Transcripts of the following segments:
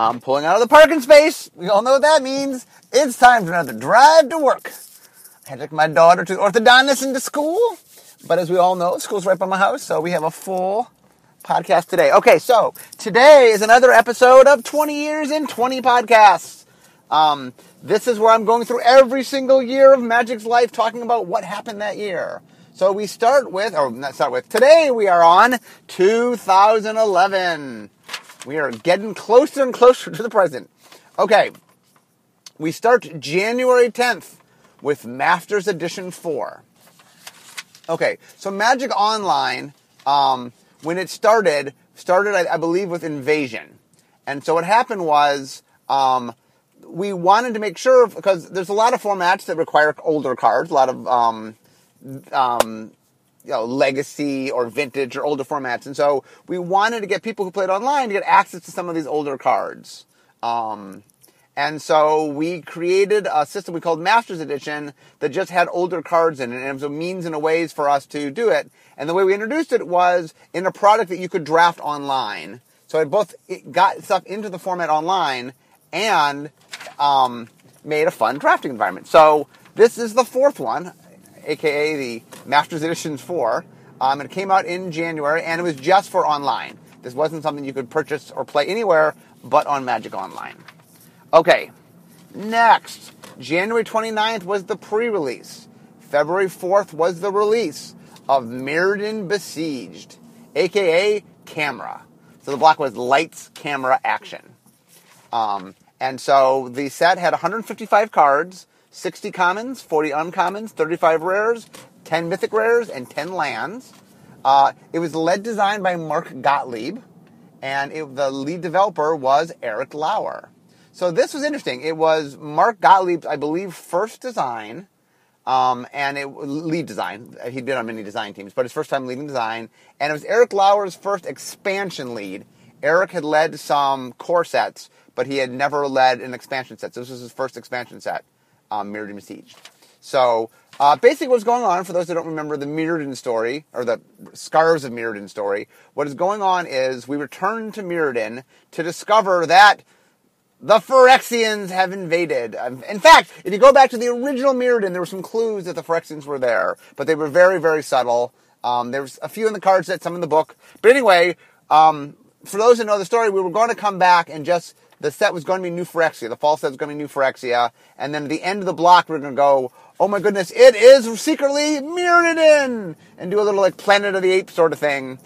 I'm pulling out of the parking space. We all know what that means. It's time for another drive to work. I had to take my daughter to the orthodontist and to school. But as we all know, school's right by my house, so we have a full podcast today. Okay, so today is another episode of 20 Years in 20 Podcasts. This is where I'm going through every single year of Magic's life, talking about what happened that year. So we start with, today we are on 2011. We are getting closer and closer to the present. Okay, we start January 10th with Masters Edition 4. Okay, so Magic Online, when it started I believe, with Invasion. And so what happened was, we wanted to make sure, because there's a lot of formats that require older cards, a lot of legacy or vintage or older formats. And so we wanted to get people who played online to get access to some of these older cards. And so we created a system we called Masters Edition that just had older cards in it, and it was a means and a ways for us to do it. And the way we introduced it was in a product that you could draft online. So it got stuff into the format online and made a fun drafting environment. So this is the fourth one, aka the Masters Edition 4. It came out in January, and it was just for online. This wasn't something you could purchase or play anywhere but on Magic Online. Okay, next, January 29th was the pre-release. February 4th was the release of Mirrodin Besieged, a.k.a. Camera. So the block was Lights, Camera, Action. And so the set had 155 cards, 60 commons, 40 uncommons, 35 rares, 10 mythic rares, and 10 lands. It was lead designed by Mark Gottlieb, and the lead developer was Eric Lauer. So this was interesting. It was Mark Gottlieb's, I believe, first design, lead design. He'd been on many design teams, but his first time leading design. And it was Eric Lauer's first expansion lead. Eric had led some core sets, but he had never led an expansion set. So this was his first expansion set, Mirrodin Besieged. So basically what's going on, for those that don't remember the Mirrodin story, or the Scars of Mirrodin story, what is going on is we return to Mirrodin to discover that the Phyrexians have invaded. In fact, if you go back to the original Mirrodin, there were some clues that the Phyrexians were there, but they were very, very subtle. There was a few in the card set, some in the book. But anyway, for those that know the story, we were going to come back and the set was going to be New Phyrexia. The fall set was going to be New Phyrexia. And then at the end of the block, we're going to go, oh my goodness, it is secretly Mirrodin! And do a little, like, Planet of the Apes sort of thing.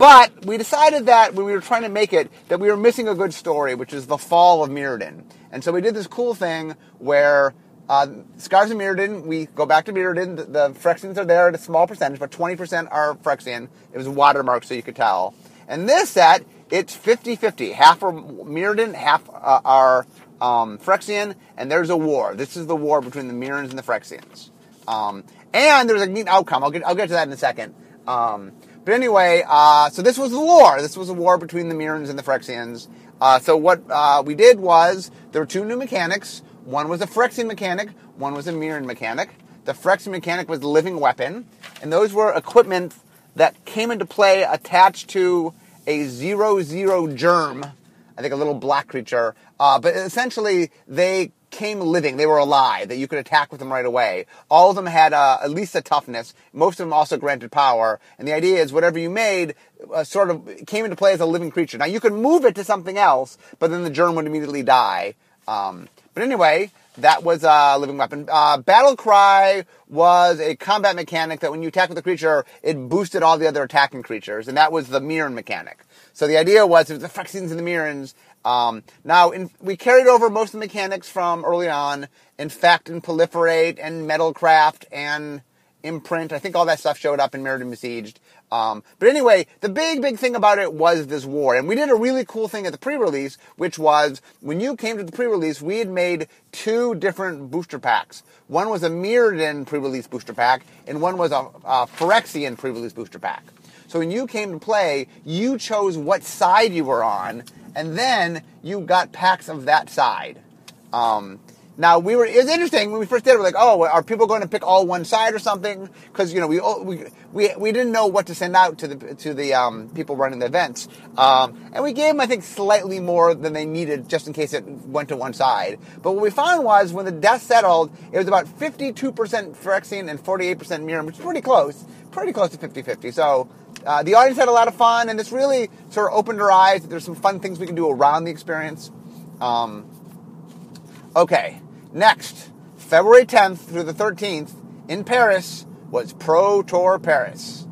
But we decided that when we were trying to make it, that we were missing a good story, which is the fall of Mirrodin. And so we did this cool thing where Scars of Mirrodin, we go back to Mirrodin, the Phyrexians are there at a small percentage, but 20% are Phyrexian. It was a watermark, so you could tell. And this set, it's 50-50. Half are Mirrodin, half are Phyrexian, and there's a war. This is the war between the Mirrodins and the Phyrexians. And there's a neat outcome. I'll get to that in a second. But anyway, so this was the lore. This was a war between the Mirrodins and the Phyrexians. So what we did was, there were two new mechanics. One was a Phyrexian mechanic, one was a Mirrodin mechanic. The Phyrexian mechanic was Living Weapon, and those were equipment that came into play attached to a 0/0 germ, I think a little black creature. But essentially, they came living. They were alive, that you could attack with them right away. All of them had at least a toughness. Most of them also granted power. And the idea is whatever you made sort of came into play as a living creature. Now, you could move it to something else, but then the germ would immediately die. But anyway, that was a Living Weapon. Battle Cry was a combat mechanic that when you attack with a creature, it boosted all the other attacking creatures. And that was the Mirrodin mechanic. So the idea was, it was the Phyrexians and the Mirrodins. We carried over most of the mechanics from early on. Infect and Proliferate and Metalcraft and Imprint. I think all that stuff showed up in Mirrodin Besieged. But anyway, the big thing about it was this war. And we did a really cool thing at the pre-release, which was, when you came to the pre-release, we had made two different booster packs. One was a Mirrodin pre-release booster pack, and one was a Phyrexian pre-release booster pack. So when you came to play, you chose what side you were on, and then you got packs of that side. Now, it's interesting, when we first did it, we're like, oh, are people going to pick all one side or something? Because, you know, we didn't know what to send out to the people running the events. And we gave them, I think, slightly more than they needed just in case it went to one side. But what we found was when the dust settled, it was about 52% Phyrexian and 48% Mirrodin, which is pretty close to 50-50. So the audience had a lot of fun, and it's really sort of opened our eyes that there's some fun things we can do around the experience. Okay. Next, February 10th through the 13th in Paris was Pro Tour Paris.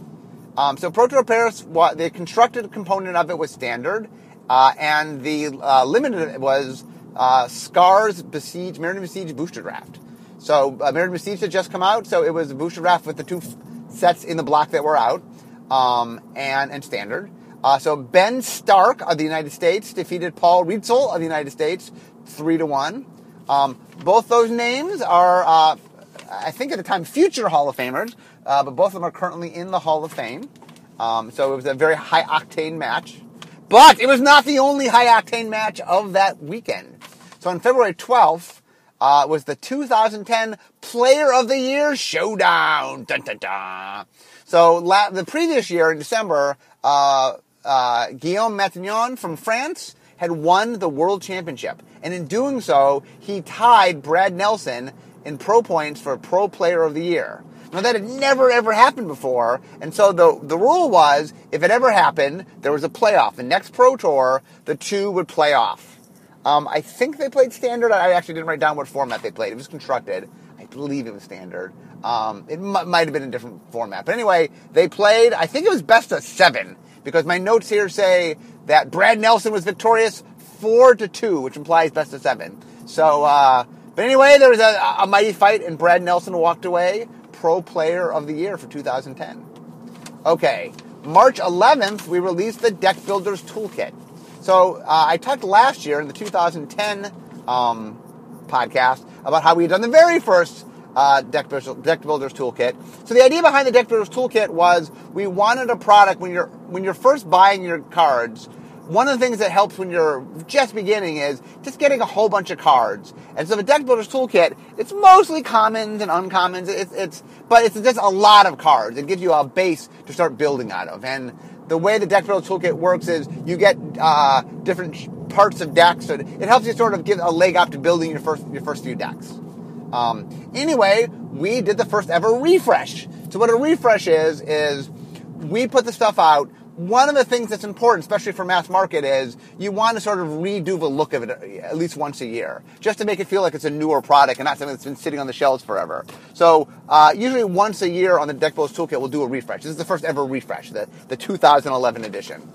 So Pro Tour Paris, the constructed component of it was standard, and the limited was Scars, Besieged, Mirrodin Besieged booster draft. So Mirrodin Besieged had just come out, so it was a booster draft with the two sets in the block that were out, and standard. So Ben Stark of the United States defeated Paul Rietzel of the United States 3-1. Both those names are, I think at the time, future Hall of Famers, but both of them are currently in the Hall of Fame. So it was a very high-octane match. But it was not the only high-octane match of that weekend. So on February 12th was the 2010 Player of the Year Showdown. Dun, dun, dun. So the previous year, in December, Guillaume Matignon from France had won the World Championship. And in doing so, he tied Brad Nelson in pro points for Pro Player of the Year. Now, that had never, ever happened before. And so the rule was, if it ever happened, there was a playoff. The next Pro Tour, the two would play off. I think they played standard. I actually didn't write down what format they played. It was constructed. I believe it was standard. It might have been a different format. But anyway, they played, I think it was best of 7. Because my notes here say that Brad Nelson was victorious 4-2, which implies best of 7. So, but anyway, there was a mighty fight, and Brad Nelson walked away Pro Player of the Year for 2010. Okay, March 11th, we released the Deck Builders Toolkit. So, I talked last year in the 2010 podcast about how we had done the very first Deck Builders Toolkit. So the idea behind the Deck Builders Toolkit was we wanted a product when you're first buying your cards. One of the things that helps when you're just beginning is just getting a whole bunch of cards. And so the Deck Builders Toolkit, it's mostly commons and uncommons. But it's just a lot of cards. It gives you a base to start building out of. And the way the Deck Builders Toolkit works is you get different parts of decks. So it helps you sort of give a leg up to building your first few decks. Anyway, we did the first ever refresh. So what a refresh is we put the stuff out. One of the things that's important, especially for mass market, is you want to sort of redo the look of it at least once a year, just to make it feel like it's a newer product and not something that's been sitting on the shelves forever. So usually once a year on the Deck Builders Toolkit, we'll do a refresh. This is the first ever refresh, the 2011 edition.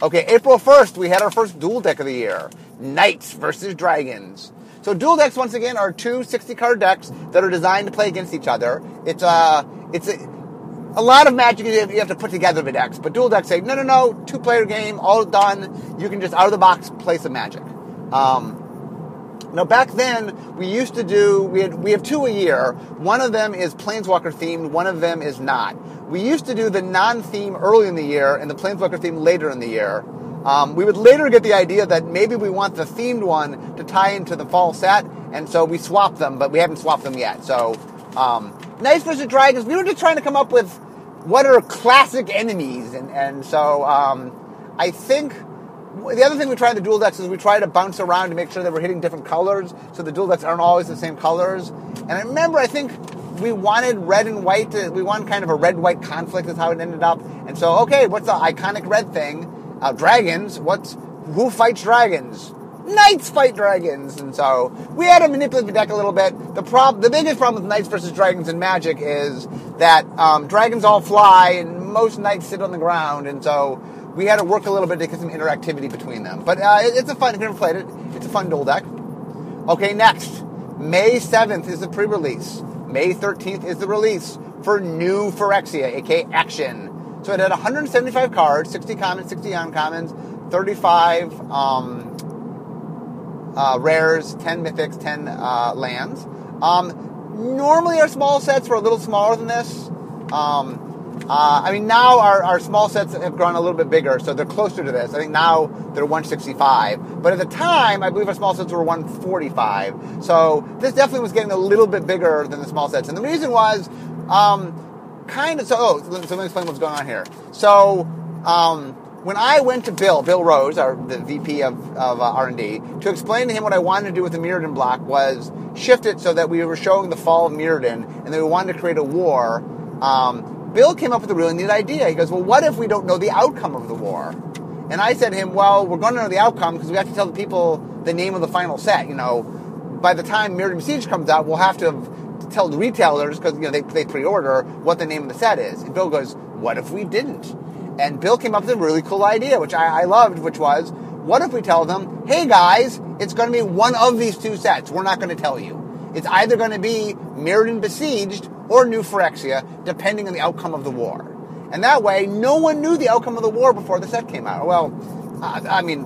Okay, April 1st, we had our first dual deck of the year, Knights versus Dragons. So dual decks, once again, are two 60-card decks that are designed to play against each other. It's a lot of Magic you have to put together the decks, but dual decks say, no, two-player game, all done. You can just out-of-the-box play some Magic. Now, back then, we have two a year. One of them is Planeswalker-themed, one of them is not. We used to do the non-theme early in the year and the Planeswalker theme later in the year. We would later get the idea that maybe we want the themed one to tie into the fall set, and so we swapped them, but we haven't swapped them yet. So, Knights vs. Dragons, we were just trying to come up with what are classic enemies, and so I think the other thing we try in the dual decks is we try to bounce around to make sure that we're hitting different colors, so the dual decks aren't always the same colors. And I remember, I think we wanted red and white, we wanted kind of a red-white conflict is how it ended up, and so, okay, what's the iconic red thing? Dragons, who fights dragons? Knights fight dragons, and so we had to manipulate the deck a little bit. The biggest problem with Knights versus Dragons in Magic is that dragons all fly and most knights sit on the ground, and so we had to work a little bit to get some interactivity between them. But it's a fun, if you haven't played it, it's a fun dual deck. Okay, next, May 7th is the pre-release. May 13th is the release for New Phyrexia, aka Action. So it had 175 cards, 60 commons, 60 uncommons, 35 rares, 10 mythics, 10 lands. Normally our small sets were a little smaller than this. I mean, now our small sets have grown a little bit bigger, so they're closer to this. I think now they're 165. But at the time, I believe our small sets were 145. So this definitely was getting a little bit bigger than the small sets. And the reason was kind of... So let me explain what's going on here. So when I went to Bill Rose, the VP of R&D, to explain to him what I wanted to do with the Mirrodin block was shift it so that we were showing the fall of Mirrodin, and then we wanted to create a war... Bill came up with a really neat idea. He goes, well, what if we don't know the outcome of the war? And I said to him, well, we're going to know the outcome because we have to tell the people the name of the final set. You know, by the time Mirrodin Besieged comes out, we'll have to tell the retailers, because you know they pre-order, what the name of the set is. And Bill goes, what if we didn't? And Bill came up with a really cool idea, which I loved, which was, what if we tell them, hey, guys, it's going to be one of these two sets. We're not going to tell you. It's either going to be Mirrodin Besieged or New Phyrexia, depending on the outcome of the war. And that way, no one knew the outcome of the war before the set came out. Well, I mean,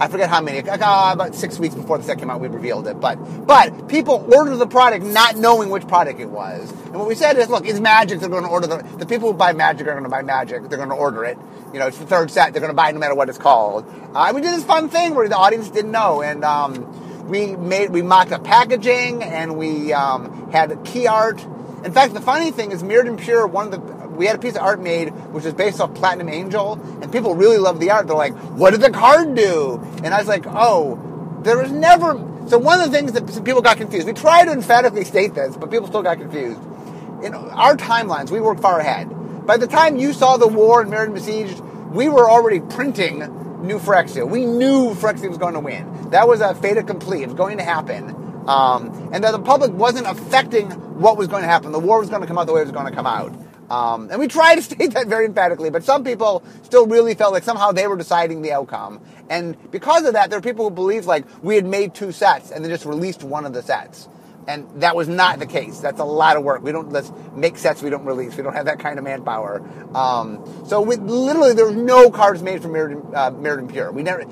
I forget how many, about 6 weeks before the set came out, we revealed it. But people ordered the product not knowing which product it was. And what we said is, look, it's Magic, they're going to order the people who buy Magic are going to buy Magic, they're going to order it. You know, it's the third set, they're going to buy it no matter what it's called. We did this fun thing where the audience didn't know, and we mocked up packaging, and we had key art. In fact, the funny thing is Mirrodin Pure, we had a piece of art made which was based off Platinum Angel, and people really loved the art. They're like, what did the card do? And I was like, oh, there was never... So one of the things that people got confused, we tried to emphatically state this, but people still got confused. In our timelines, we worked far ahead. By the time you saw the war in Mirrodin Besieged, we were already printing New Phyrexia. We knew Phyrexia was going to win. That was a fait accompli. It was going to happen. And that the public wasn't affecting what was going to happen. The war was going to come out the way it was going to come out. And we tried to state that very emphatically, but some people still really felt like somehow they were deciding the outcome. And because of that, there were people who believed like we had made two sets and then just released one of the sets. And that was not the case. That's a lot of work. We don't let's make sets we don't release. We don't have that kind of manpower. So literally, there were no cards made from Mirrodin Pure. We never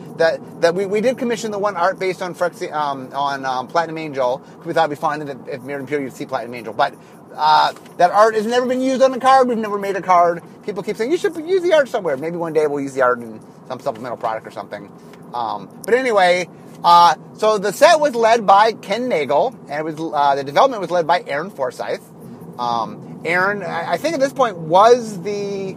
we did commission the one art based on Phyrexia, on Platinum Angel. We thought it'd be fun if Mirrodin Pure you'd see Platinum Angel, but that art has never been used on a card. We've never made a card. People keep saying you should use the art somewhere. Maybe one day we'll use the art in some supplemental product or something. But anyway. So the set was led by Ken Nagel, and it was the development was led by Aaron Forsyth. Aaron, I think at this point, was the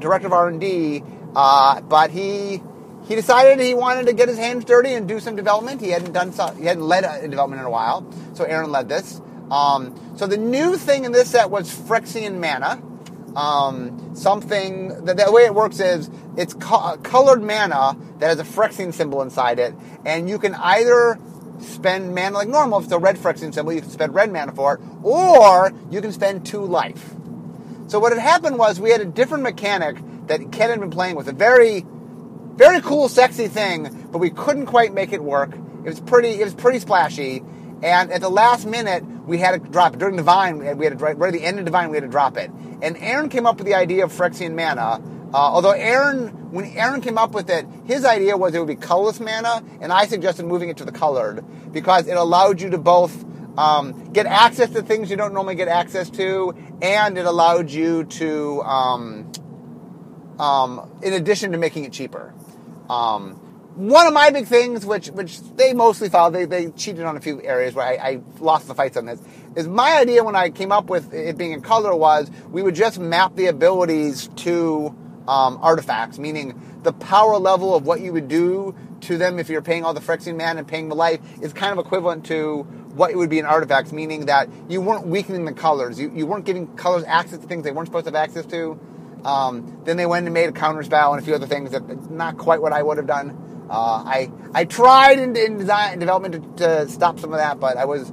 director of R&D, but he decided he wanted to get his hands dirty and do some development. He hadn't led a development in a while, so Aaron led this. So the new thing in this set was Phyrexian mana. Something that the way it works is it's colored mana that has a Phyrexian symbol inside it, and you can either spend mana like normal. If it's a red Phyrexian symbol, you can spend red mana for it, or you can spend two life. So what had happened was we had a different mechanic that Ken had been playing with, a very, very cool, sexy thing, but we couldn't quite make it work. It was pretty splashy, and at the last minute we had to drop it. During Divine, right at the end of Divine, we had to drop it. And Aaron came up with the idea of Phyrexian mana. Although when Aaron came up with it, his idea was it would be colorless mana, and I suggested moving it to the colored because it allowed you to both get access to things you don't normally get access to, and it allowed you to, in addition to making it cheaper. One of my big things, which they mostly followed, they cheated on a few areas where I lost the fights on this, is my idea when I came up with it being in color was we would just map the abilities to artifacts, meaning the power level of what you would do to them if you're paying all the Phyrexian mana and paying the life is kind of equivalent to what it would be in artifacts, meaning that you weren't weakening the colors. You weren't giving colors access to things they weren't supposed to have access to. Then they went and made a counter spell and a few other things that not quite what I would have done. I tried in design and development to stop some of that, but I was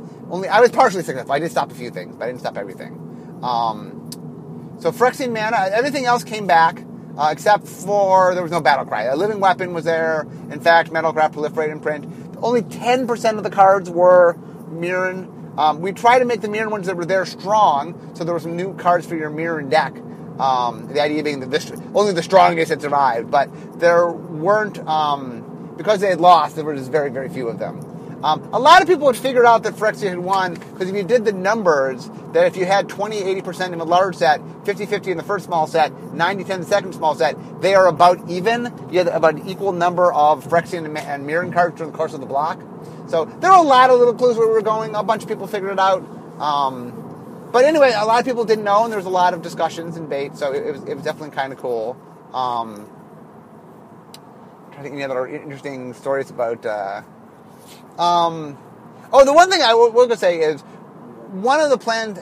partially successful. I did stop a few things, but I didn't stop everything. So Phyrexian mana, everything else came back except for there was no battle cry. A living weapon was there. In fact, Metalcraft proliferated in print. Only 10% of the cards were Mirrodin. We tried to make the Mirrodin ones that were there strong, so there were some new cards for your Mirrodin deck. The idea being that only the strongest had survived, but there weren't because they had lost. There were just very, very few of them. A lot of people had figured out that Phyrexia had won because if you did the numbers, that if you had 20, 80% in the large set, 50-50 in the first small set, 90-10 in the second small set, they are about even. You had about an equal number of Phyrexia and Mirrodin cards during the course of the block. So there were a lot of little clues where we were going. A bunch of people figured it out. But anyway, a lot of people didn't know, and there was a lot of discussions and debate, so it was definitely kind of cool. I'm trying to think any other interesting stories about... the one thing I was going to say is one of the plans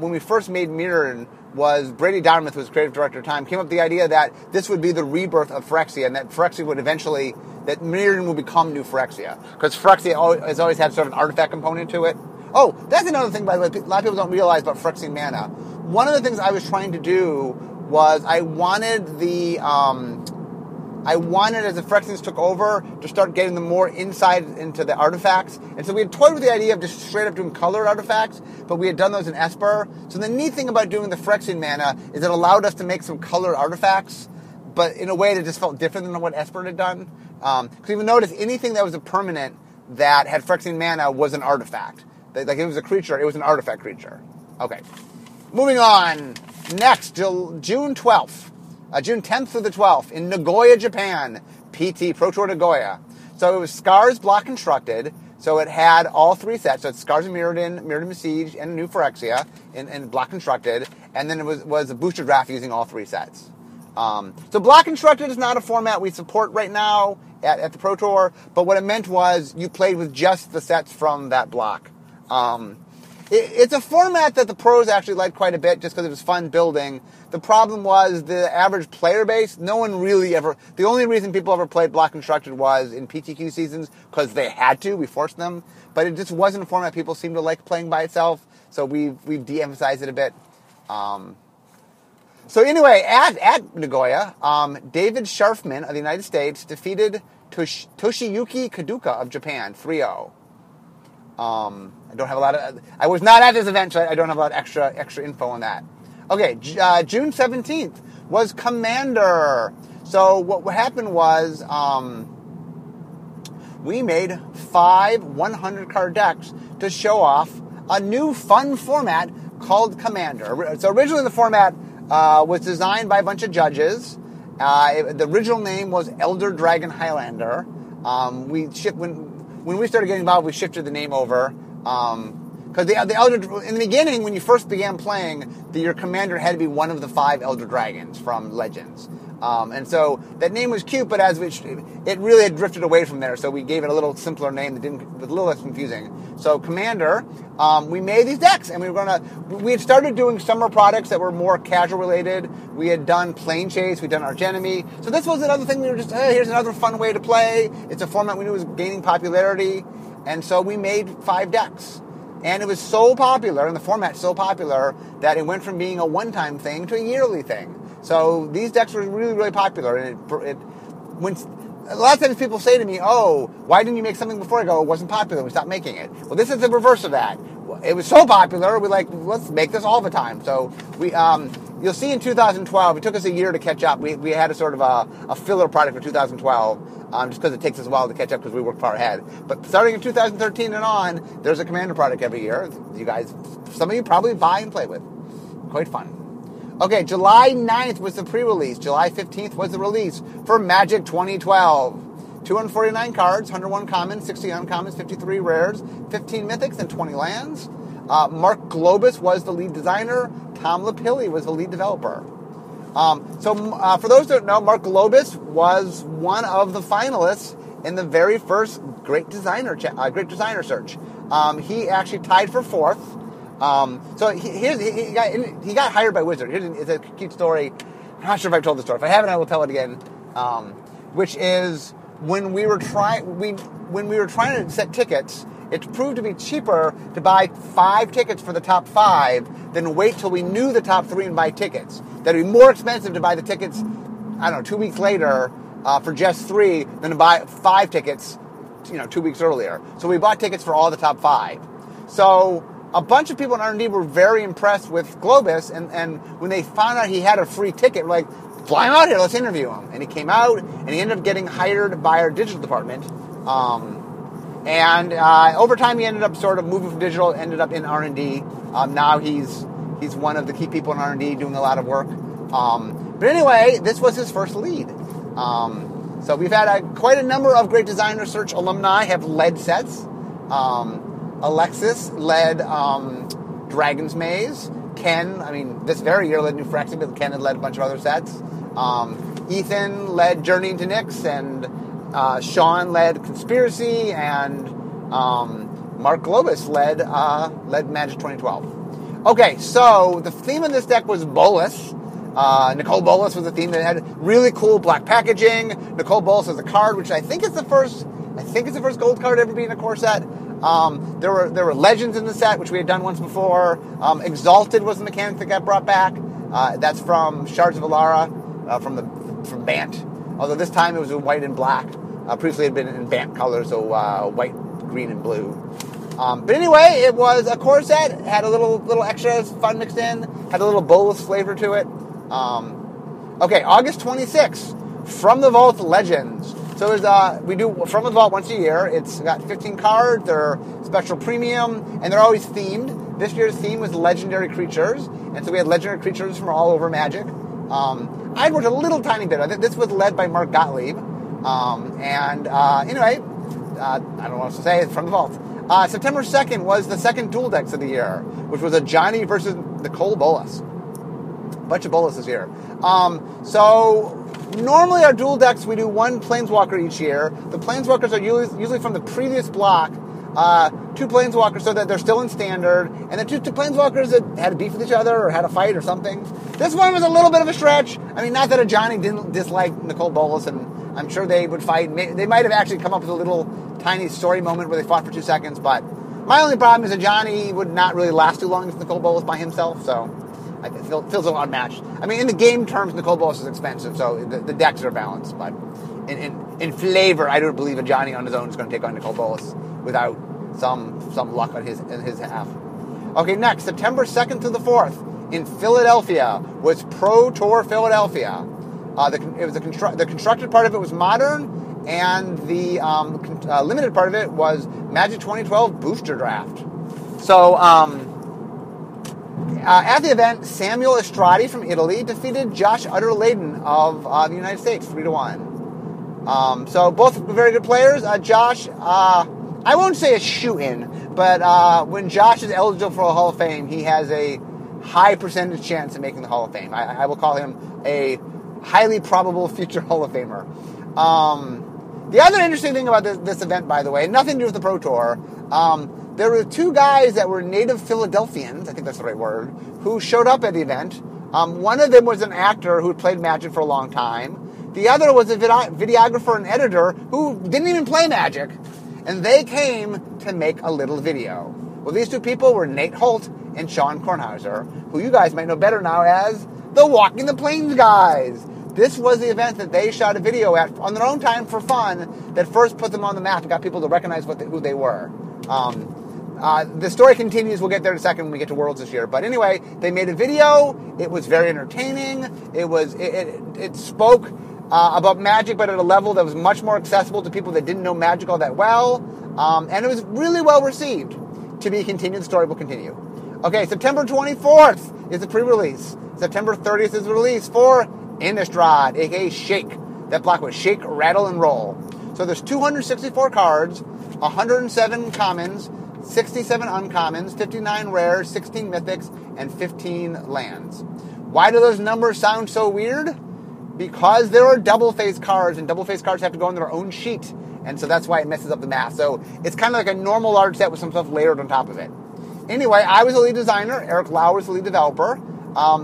when we first made Mirrodin was Brady Darmuth, who was creative director at the time, came up with the idea that this would be the rebirth of Phyrexia, and that Phyrexia would eventually... that Mirrodin would become New Phyrexia. Because Phyrexia has always had sort of an artifact component to it. Oh, that's another thing, by the way, a lot of people don't realize about Phyrexian mana. One of the things I was trying to do was I wanted, as the Phyrexians took over, to start getting them more insight into the artifacts. And so we had toyed with the idea of just straight up doing colored artifacts, but we had done those in Esper. So the neat thing about doing the Phyrexian mana is it allowed us to make some colored artifacts, but in a way that just felt different than what Esper had done. Because you would notice anything that was a permanent that had Phyrexian mana was an artifact. Like, it was a creature, it was an artifact creature. Okay. Moving on. Next, June 12th. June 10th through the 12th in Nagoya, Japan. PT, Pro Tour Nagoya. So it was Scars Block Constructed. So it had all three sets. So it's Scars of Mirrodin, Mirrodin Besieged, and New Phyrexia in Block Constructed. And then it was a booster draft using all three sets. So Block Constructed is not a format we support right now at the Pro Tour. But what it meant was you played with just the sets from that block. It's a format that the pros actually liked quite a bit just because it was fun building. The problem was the average player base, no one really ever... The only reason people ever played Block Constructed was in PTQ seasons because they had to, we forced them. But it just wasn't a format people seemed to like playing by itself, so we've de-emphasized it a bit. So anyway, at Nagoya, David Sharfman of the United States defeated Toshiyuki Kaduka of Japan 3-0. I don't have a lot of... I was not at this event, so I don't have a lot of extra info on that. Okay, June 17th was Commander. So what happened was we made 5 100-card decks to show off a new fun format called Commander. So originally the format was designed by a bunch of judges. The original name was Elder Dragon Highlander. When we started getting involved, we shifted the name over. Because in the beginning, when you first began playing, your commander had to be one of the 5 Elder Dragons from Legends. And so that name was cute, but as it really had drifted away from there, so we gave it a little simpler name that was a little less confusing. So Commander, we made these decks, and we had started doing summer products that were more casual related. We had done Plane Chase, we'd done Argenemy. So this was another thing we were just, hey, here's another fun way to play. It's a format we knew was gaining popularity, and so we made 5 decks. And it was so popular, and the format's so popular, that it went from being a one-time thing to a yearly thing. So these decks were really, really popular. And a lot of times people say to me, oh, why didn't you make something before? I go, it wasn't popular, we stopped making it. Well, this is the reverse of that. It was so popular, we're like, let's make this all the time. So we, you'll see in 2012, it took us a year to catch up. We had a sort of a filler product for 2012, just because it takes us a while to catch up because we work far ahead. But starting in 2013 and on, there's a Commander product every year. You guys, some of you probably buy and play with. Quite fun. Okay, July 9th was the pre-release. July 15th was the release for Magic 2012. 249 cards, 101 commons, 60 uncommons, 53 rares, 15 mythics, and 20 lands. Mark Globus was the lead designer. Tom Lapilli was the lead developer. For those who don't know, Mark Globus was one of the finalists in the very first Great Designer Search. He actually tied for fourth. He got hired by Wizard. It's a cute story. I'm not sure if I've told the story. If I haven't, I will tell it again. Which is when we were trying to set tickets, it proved to be cheaper to buy 5 tickets for the top 5 than wait till we knew the top 3 and buy tickets. That'd be more expensive to buy the tickets, I don't know, 2 weeks later for just 3 than to buy 5 tickets, 2 weeks earlier. So we bought tickets for all the top 5. So a bunch of people in R&D were very impressed with Globus, and when they found out he had a free ticket, we're like, fly him out here, let's interview him. And he came out, and he ended up getting hired by our digital department. And over time, he ended up sort of moving from digital, ended up in R&D. Now he's one of the key people in R&D doing a lot of work. But anyway, this was his first lead. So we've had quite a number of Great Designer Search alumni have led sets. Alexis led Dragon's Maze. Ken, this very year led New Phyrexia, but Ken had led a bunch of other sets. Ethan led Journey into Nyx, and Sean led Conspiracy, and Mark Globus led Magic 2012. Okay, so the theme of this deck was Bolas. Nicol Bolas was a theme that had really cool black packaging. Nicol Bolas is a card, which I think it's the first gold card to ever be in a core set. There were legends in the set, which we had done once before. Exalted was the mechanic that got brought back. That's from Shards of Alara, from Bant. Although this time it was in white and black. Previously it had been in Bant colors, so white, green, and blue. But anyway, it was a core set. Had a little extras, fun mixed in. Had a little Bolas flavor to it. Okay, August 26th, From the Vault Legends. So there's we do From the Vault once a year. It's got 15 cards. They're special premium, and they're always themed. This year's theme was legendary creatures, and so we had legendary creatures from all over Magic. I'd worked a little tiny bit. I think this was led by Mark Gottlieb. Anyway, I don't know what else to say. It's From the Vault. September 2nd was the second dual decks of the year, which was Ajani versus Nicol Bolas. Bunch of Bolas this year. So normally our dual decks, we do one Planeswalker each year. The Planeswalkers are usually from the previous block. Two Planeswalkers so that they're still in Standard. And the two Planeswalkers that had a beef with each other or had a fight or something. This one was a little bit of a stretch. Not that Ajani didn't dislike Nicol Bolas, and I'm sure they would fight. They might have actually come up with a little tiny story moment where they fought for 2 seconds, but my only problem is Ajani would not really last too long with Nicol Bolas by himself, so it feels a little unmatched. In the game terms, Nicol Bolas is expensive, so the decks are balanced. But in flavor, I don't believe Ajani on his own is going to take on Nicol Bolas without some luck on his half. Okay, next, September 2nd through the 4th in Philadelphia was Pro Tour Philadelphia. The constructed part of it was Modern, and the limited part of it was Magic 2012 Booster Draft. So at the event, Samuel Estrati from Italy defeated Josh Utterladen of the United States 3-1. So both very good players. Josh, I won't say a shoe-in, but when Josh is eligible for the Hall of Fame, he has a high percentage chance of making the Hall of Fame. I will call him a highly probable future Hall of Famer. The other interesting thing about this event, by the way, nothing to do with the Pro Tour, there were two guys that were native Philadelphians, I think that's the right word, who showed up at the event. One of them was an actor who had played Magic for a long time. The other was a videographer and editor who didn't even play Magic. And they came to make a little video. Well, these two people were Nate Holt and Sean Kornhauser, who you guys might know better now as the Walking the Plains guys. This was the event that they shot a video at on their own time for fun that first put them on the map and got people to recognize who they were. The story continues. We'll get there in a second when we get to Worlds this year. But anyway, they made a video. It was very entertaining. It spoke about Magic, but at a level that was much more accessible to people that didn't know Magic all that well. And it was really well received. To be continued. The story will continue. Okay, September 24th is the pre-release. September 30th is the release for Innistrad, a.k.a. Shake. That block was Shake, Rattle, and Roll. So there's 264 cards, 107 commons, 67 uncommons, 59 rares, 16 mythics, and 15 lands. Why do those numbers sound so weird? Because there are double-face cards, and double-face cards have to go on their own sheet, and so that's why it messes up the math. So it's kind of like a normal large set with some stuff layered on top of it. Anyway, I was the lead designer. Eric Lauer was the lead developer.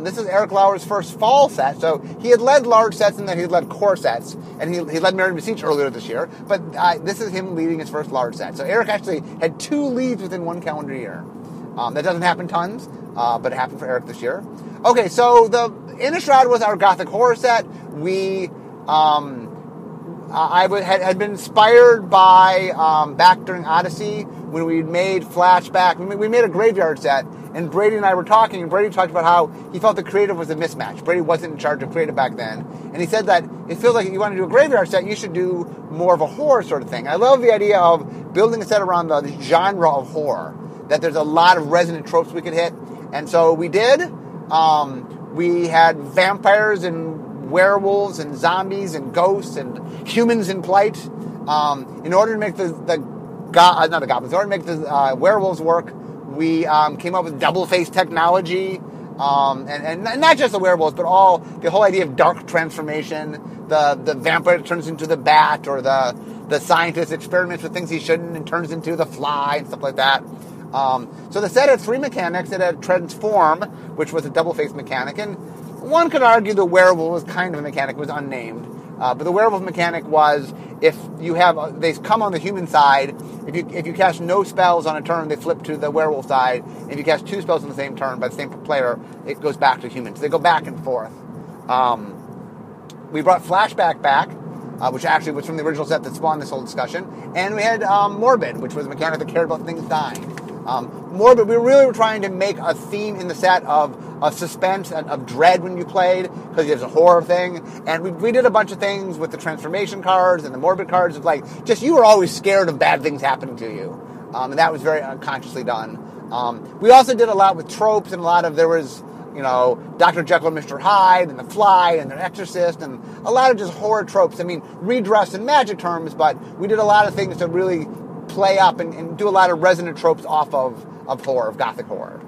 This is Eric Lauer's first fall set, so he had led large sets and then he had led core sets, and he led Mirrodin Besieged earlier this year, but this is him leading his first large set. So Eric actually had two leads within one calendar year. That doesn't happen tons, but it happened for Eric this year. Okay, so the Innistrad was our Gothic horror set. I had been inspired by, back during Odyssey, when we made Flashback, we made a graveyard set, and Brady and I were talking, and Brady talked about how he felt the creative was a mismatch. Brady wasn't in charge of creative back then, and he said that it feels like if you want to do a graveyard set, you should do more of a horror sort of thing. I love the idea of building a set around the genre of horror, that there's a lot of resonant tropes we could hit. And so we did. We had vampires and werewolves and zombies and ghosts and humans in plight. In order to make the werewolves work, we came up with double-faced technology, and not just the werewolves, but all the whole idea of dark transformation. The vampire turns into the bat, or the scientist experiments with things he shouldn't and turns into the fly and stuff like that. So the set had three mechanics. It had transform, which was a double-faced mechanic, and one could argue the werewolf was kind of a mechanic. It was unnamed. But the werewolf mechanic was, if you have, they come on the human side, if you cast no spells on a turn, they flip to the werewolf side. If you cast two spells on the same turn by the same player, it goes back to humans. They go back and forth. We brought Flashback back, which actually was from the original set that spawned this whole discussion. And we had Morbid, which was a mechanic that cared about things dying. Morbid, we really were trying to make a theme in the set of suspense and of dread when you played, because there's a horror thing. And we did a bunch of things with the transformation cards and the Morbid cards of, like, just you were always scared of bad things happening to you. And that was very unconsciously done. We also did a lot with tropes, and a lot of, there was, you know, Dr. Jekyll and Mr. Hyde and The Fly and The Exorcist and a lot of just horror tropes. I mean, redressed in Magic terms, but we did a lot of things to really play up and do a lot of resonant tropes off of horror, of gothic horror.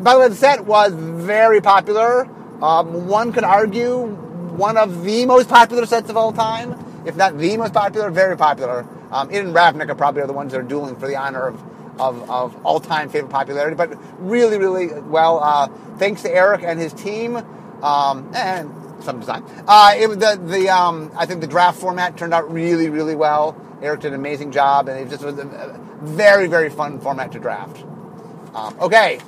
By the way, the set was very popular. One could argue one of the most popular sets of all time, if not the most popular, very popular. It and Ravnica probably are the ones that are dueling for the honor of all-time favorite popularity, but really, really well. Thanks to Eric and his team, and some design. I think the draft format turned out really, really well. Eric did an amazing job, and it just was a very, very fun format to draft. Okay,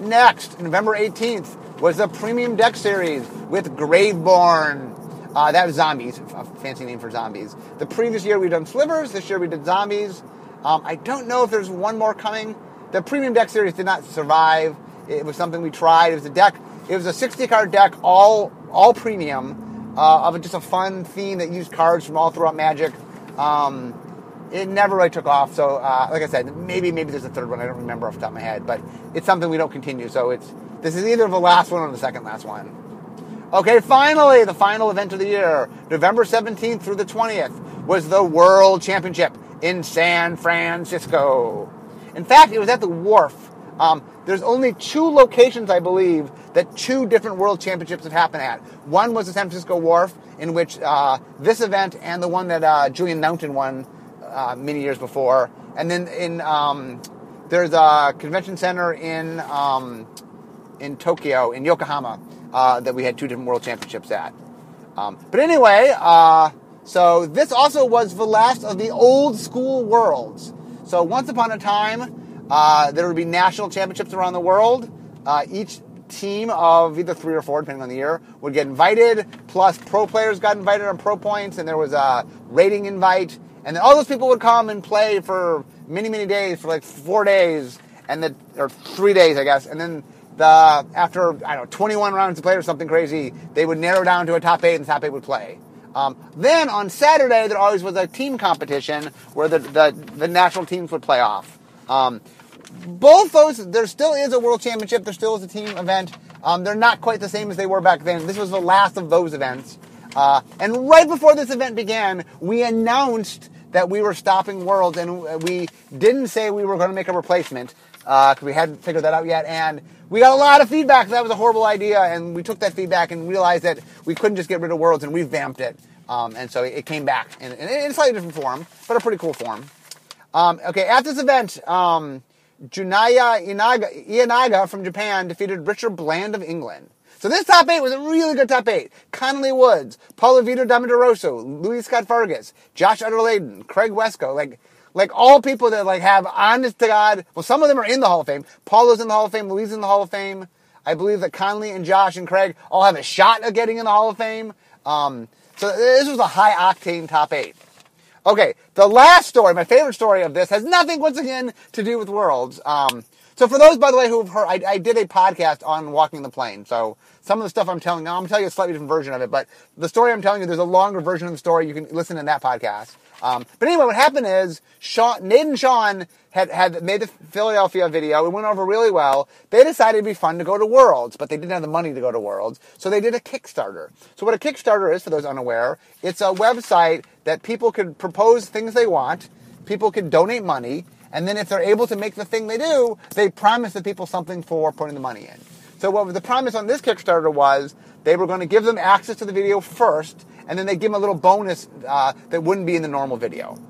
next, November 18th, was the Premium Deck Series with Graveborn. That was Zombies, a fancy name for Zombies. The previous year we'd done Slivers, this year we did Zombies. I don't know if there's one more coming. The Premium Deck Series did not survive. It was something we tried. It was a deck. It was a 60-card deck, all premium, of just a fun theme that used cards from all throughout Magic. It never really took off, so like I said, maybe there's a third one. I don't remember off the top of my head, but it's something we don't continue, so this is either the last one or the second last one. Okay, finally, the final event of the year, November 17th through the 20th, was the World Championship in San Francisco. In fact, it was at the Wharf. There's only two locations, I believe, that two different World Championships have happened at. One was the San Francisco Wharf, in which this event and the one that Julian Mountain won many years before. And then there's a convention center in Tokyo, in Yokohama, that we had two different World Championships at. But anyway, so this also was the last of the old school worlds. So once upon a time, there would be national championships around the world. Each team of either three or four, depending on the year, would get invited, plus pro players got invited on pro points, and there was a rating invite. And then all those people would come and play for many, many days, for like 4 days, or 3 days, I guess. And then after, I don't know, 21 rounds to play or something crazy, they would narrow down to a top eight, and the top eight would play. Then on Saturday, there always was a team competition where the national teams would play off. Both those, there still is a World Championship, there still is a team event. They're not quite the same as they were back then. This was the last of those events. And right before this event began, we announced that we were stopping Worlds, and we didn't say we were going to make a replacement, because we hadn't figured that out yet. And we got a lot of feedback that was a horrible idea, and we took that feedback and realized that we couldn't just get rid of Worlds, and revamped it. And so it came back in a slightly different form, but a pretty cool form. Okay, at this event, Junaya Ianaga from Japan defeated Richard Bland of England. So this top eight was a really good top eight. Connolly Woods, Paulo Vito D'Amadoroso, Louis Scott Fargus, Josh Utterladen, Craig Wesco, like all people that have, honest to God, well, some of them are in the Hall of Fame. Paulo's in the Hall of Fame, Louis in the Hall of Fame. I believe that Connolly and Josh and Craig all have a shot at getting in the Hall of Fame. So this was a high-octane top eight. Okay, the last story, my favorite story of this, has nothing, once again, to do with Worlds. So for those, by the way, who have heard, I did a podcast on Walking the Plane. So some of the stuff I'm telling now, I'm going to tell you a slightly different version of it. But the story I'm telling you, there's a longer version of the story. You can listen in that podcast. But anyway, what happened is Nate and Sean had made the Philadelphia video. It went over really well. They decided it'd be fun to go to Worlds, but they didn't have the money to go to Worlds, so they did a Kickstarter. So what a Kickstarter is, for those unaware, it's a website that people could propose things they want, people could donate money, and then if they're able to make the thing they do, they promise the people something for putting the money in. So what the promise on this Kickstarter was, they were going to give them access to the video first, and then they give them a little bonus that wouldn't be in the normal video.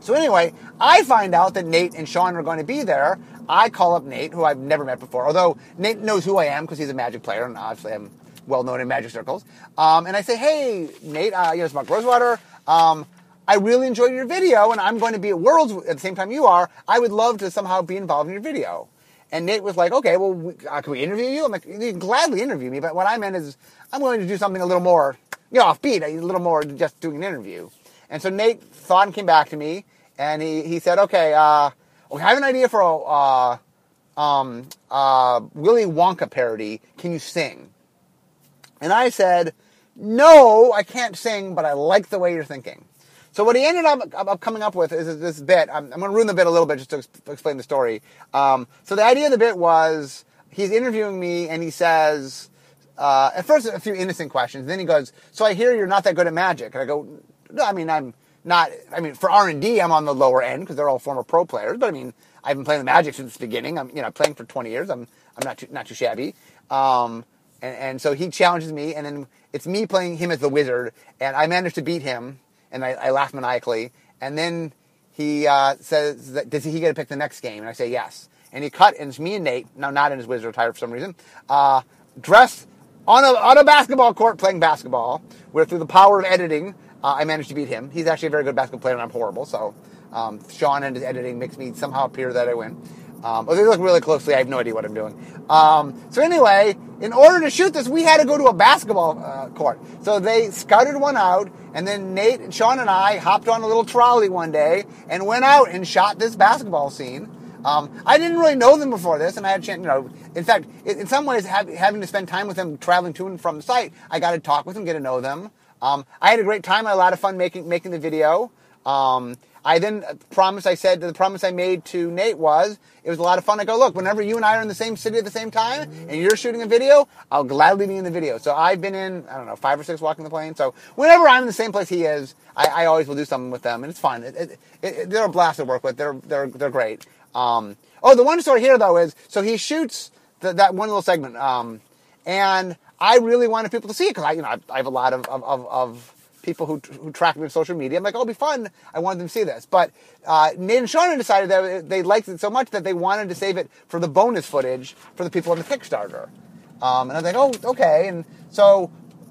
So anyway, I find out that Nate and Sean are going to be there. I call up Nate, who I've never met before, although Nate knows who I am because he's a Magic player, and obviously I'm well-known in Magic circles. And I say, hey, Nate, it's Mark Rosewater. I really enjoyed your video, and I'm going to be at Worlds at the same time you are. I would love to somehow be involved in your video. And Nate was like, okay, well, can we interview you? I'm like, you can gladly interview me, but what I meant is I'm willing to do something a little more, offbeat, a little more than just doing an interview. And so Nate thought and came back to me, and he said, okay, I have an idea for a Willy Wonka parody. Can you sing? And I said, no, I can't sing, but I like the way you're thinking. So what he ended up coming up with is this bit. I'm going to ruin the bit a little bit just to explain the story. So the idea of the bit was he's interviewing me, and he says, at first a few innocent questions. Then he goes, so I hear you're not that good at Magic. And I go, no, for R&D, I'm on the lower end because they're all former pro players. But, I've been playing the Magic since the beginning. I'm playing for 20 years. I'm not too shabby. And so he challenges me, and then it's me playing him as the wizard, and I managed to beat him, and I laugh maniacally. And then he says, does he get to pick the next game? And I say, yes. And he cut, and it's me and Nate, now not in his wizard attire for some reason, dressed on a basketball court playing basketball, where through the power of editing, I managed to beat him. He's actually a very good basketball player, and I'm horrible. So Sean and his editing makes me somehow appear that I win. If they look really closely, I have no idea what I'm doing. So anyway, in order to shoot this, we had to go to a basketball court. So they scouted one out, and then Nate and Sean and I hopped on a little trolley one day and went out and shot this basketball scene. I didn't really know them before this, and I had a chance, In fact, in some ways, having to spend time with them, traveling to and from the site, I got to talk with them, get to know them. I had a great time. I had a lot of fun making the video. I then the promise I made to Nate was, it was a lot of fun. I go, look, whenever you and I are in the same city at the same time and you're shooting a video, I'll gladly be in the video. So I've been in, 5 or 6 Walking the Plane. So whenever I'm in the same place he is, I always will do something with them, and it's fun. They're a blast to work with. They're great. The one story here though is, so he shoots that one little segment, and I really wanted people to see it because I have a lot of people who track me on social media. I'm like, it'll be fun. I wanted them to see this. But Nate and Sean decided that they liked it so much that they wanted to save it for the bonus footage for the people on the Kickstarter. And I was like, oh, okay. And so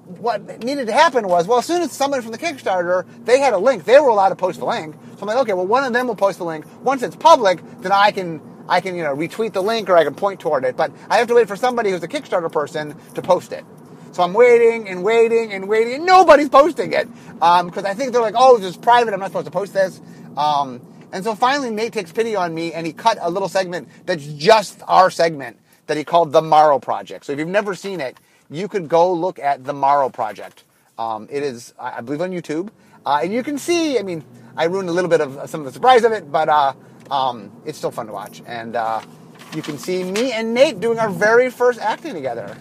what needed to happen was, as soon as someone from the Kickstarter, they had a link. They were allowed to post the link. So I'm like, okay, well, one of them will post the link. Once it's public, then I can retweet the link, or I can point toward it. But I have to wait for somebody who's a Kickstarter person to post it. So I'm waiting and waiting and waiting, and nobody's posting it. Because I think they're like, oh, this is private, I'm not supposed to post this. And so finally Nate takes pity on me, and he cut a little segment that's just our segment that he called The Morrow Project. So if you've never seen it, you could go look at The Morrow Project. It is, I believe, on YouTube. And you can see, I ruined a little bit of some of the surprise of it, but it's still fun to watch. And you can see me and Nate doing our very first acting together.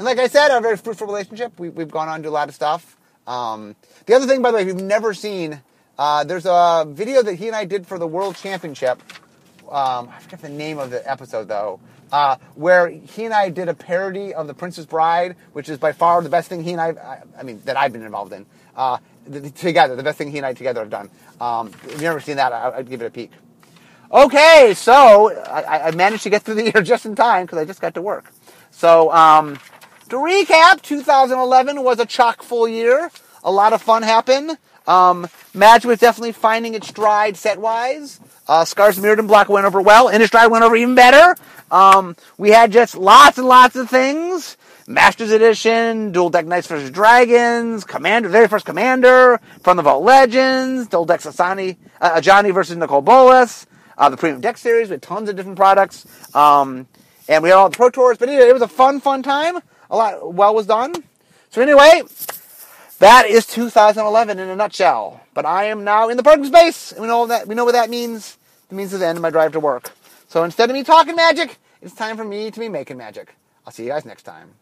And like I said, our very fruitful relationship. We've gone on to a lot of stuff. The other thing, by the way, if you've never seen, there's a video that he and I did for the World Championship. I forget the name of the episode, though. Where he and I did a parody of The Princess Bride, which is by far the best thing he and I that I've been involved in. Together, the best thing he and I together have done. If you've never seen that, I'd give it a peek. Okay, so I managed to get through the year just in time because I just got to work. So to recap, 2011 was a chock full year. A lot of fun happened. Magic was definitely finding its stride set-wise. Scars of Mirrodin block went over well. Innistrad went over even better. We had just lots and lots of things. Masters Edition, Dual Deck Knights versus Dragons, Commander, very first Commander, From the Vault Legends, Dual Deck Ajani versus Nicol Bolas, the Premium Deck Series. We had tons of different products. And we had all the Pro Tours. But anyway, it was a fun time. A lot well was done. So anyway, That is 2011 in a nutshell. But I am now in the parking space, and we know what that means. It means the end of my drive to work. So instead of me talking magic, it's time for me to be making magic. I'll see you guys next time.